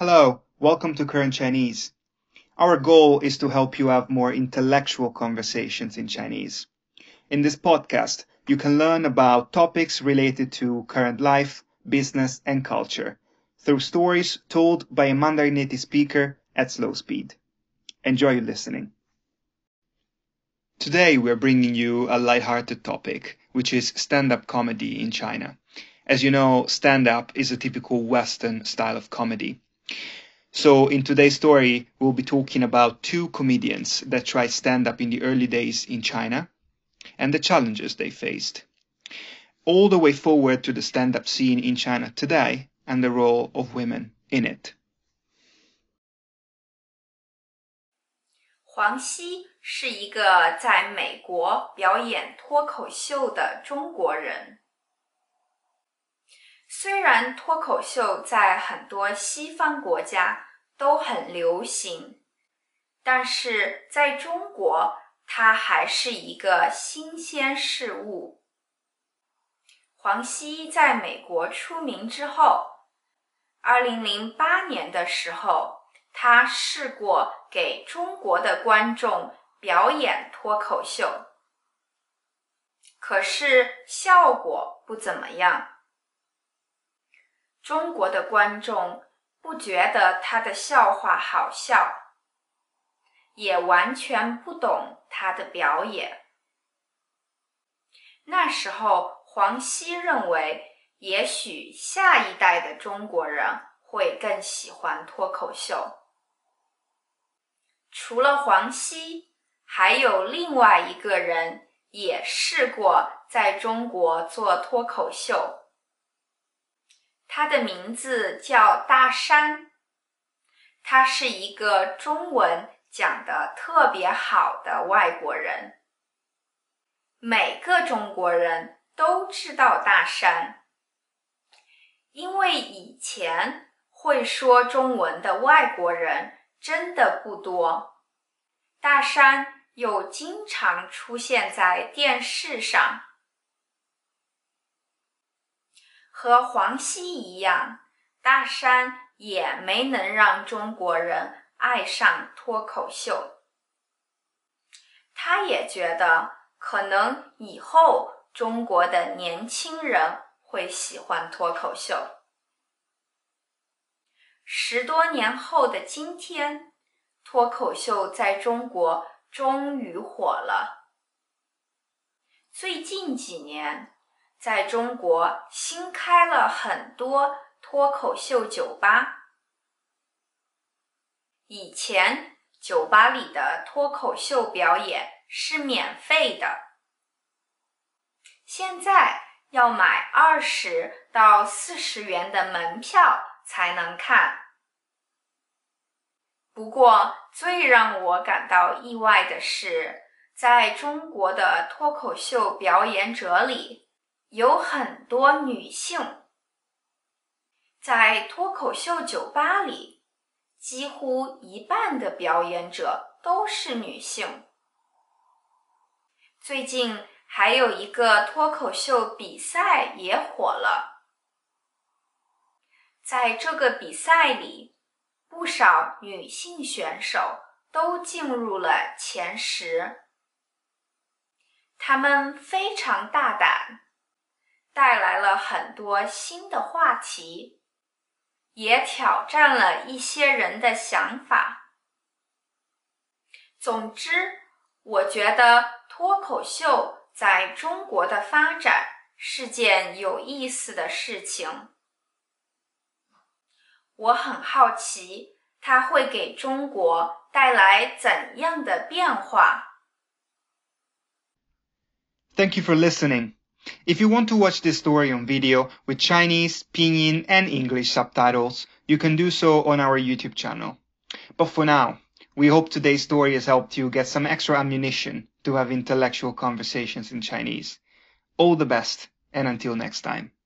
Hello, welcome to Current Chinese. Our goal is to help you have more intellectual conversations in Chinese. In this podcast, you can learn about topics related to current life, business, and culture through stories told by a Mandarin native speaker at slow speed. Enjoy your listening. Today, we're bringing you a lighthearted topic, which is stand-up comedy in China. As you know, stand-up is a typical Western style of comedy. So in today's story, we'll be talking about two comedians that tried stand-up in the early days in China and the challenges they faced. All the way forward to the stand-up scene in China today and the role of women in it. 黄西是一个在美国表演脱口秀的中国人。虽然脱口秀在很多西方国家都很流行，但是在中国，它还是一个新鲜事物。黄西在美国出名之后，2008年的时候，他试过给中国的观众表演脱口秀，可是效果不怎么样。中国的观众不觉得他的笑话好笑，也完全不懂他的表演。那时候，黄西认为，也许下一代的中国人会更喜欢脱口秀。除了黄西，还有另外一个人也试过在中国做脱口秀。他的名字叫大山，他是一个中文讲得特别好的外国人。每个中国人都知道大山，因为以前会说中文的外国人真的不多。大山又经常出现在电视上。和黄西一样，大山也没能让中国人爱上脱口秀。他也觉得，可能以后中国的年轻人会喜欢脱口秀。10多年后的今天，脱口秀在中国终于火了。最近几年，在中国新开了很多脱口秀酒吧。以前，酒吧里的脱口秀表演是免费的。现在要买20到40元的门票才能看。不过，最让我感到意外的是，在中国的脱口秀表演者里，有很多女性。在脱口秀酒吧里，几乎一半的表演者都是女性。最近还有一个脱口秀比赛也火了。在这个比赛里，不少女性选手都进入了前10。她们非常大胆，带来了很多新的话题，也挑战了一些人的想法。总之，我觉得脱口秀在中国的发展是件有意思的事情。我很好奇，它会给中国带来怎样的变化。Thank you for listening. If you want to watch this story on video with Chinese, Pinyin, and English subtitles, you can do so on our YouTube channel. But for now, we hope today's story has helped you get some extra ammunition to have intellectual conversations in Chinese. All the best, and until next time.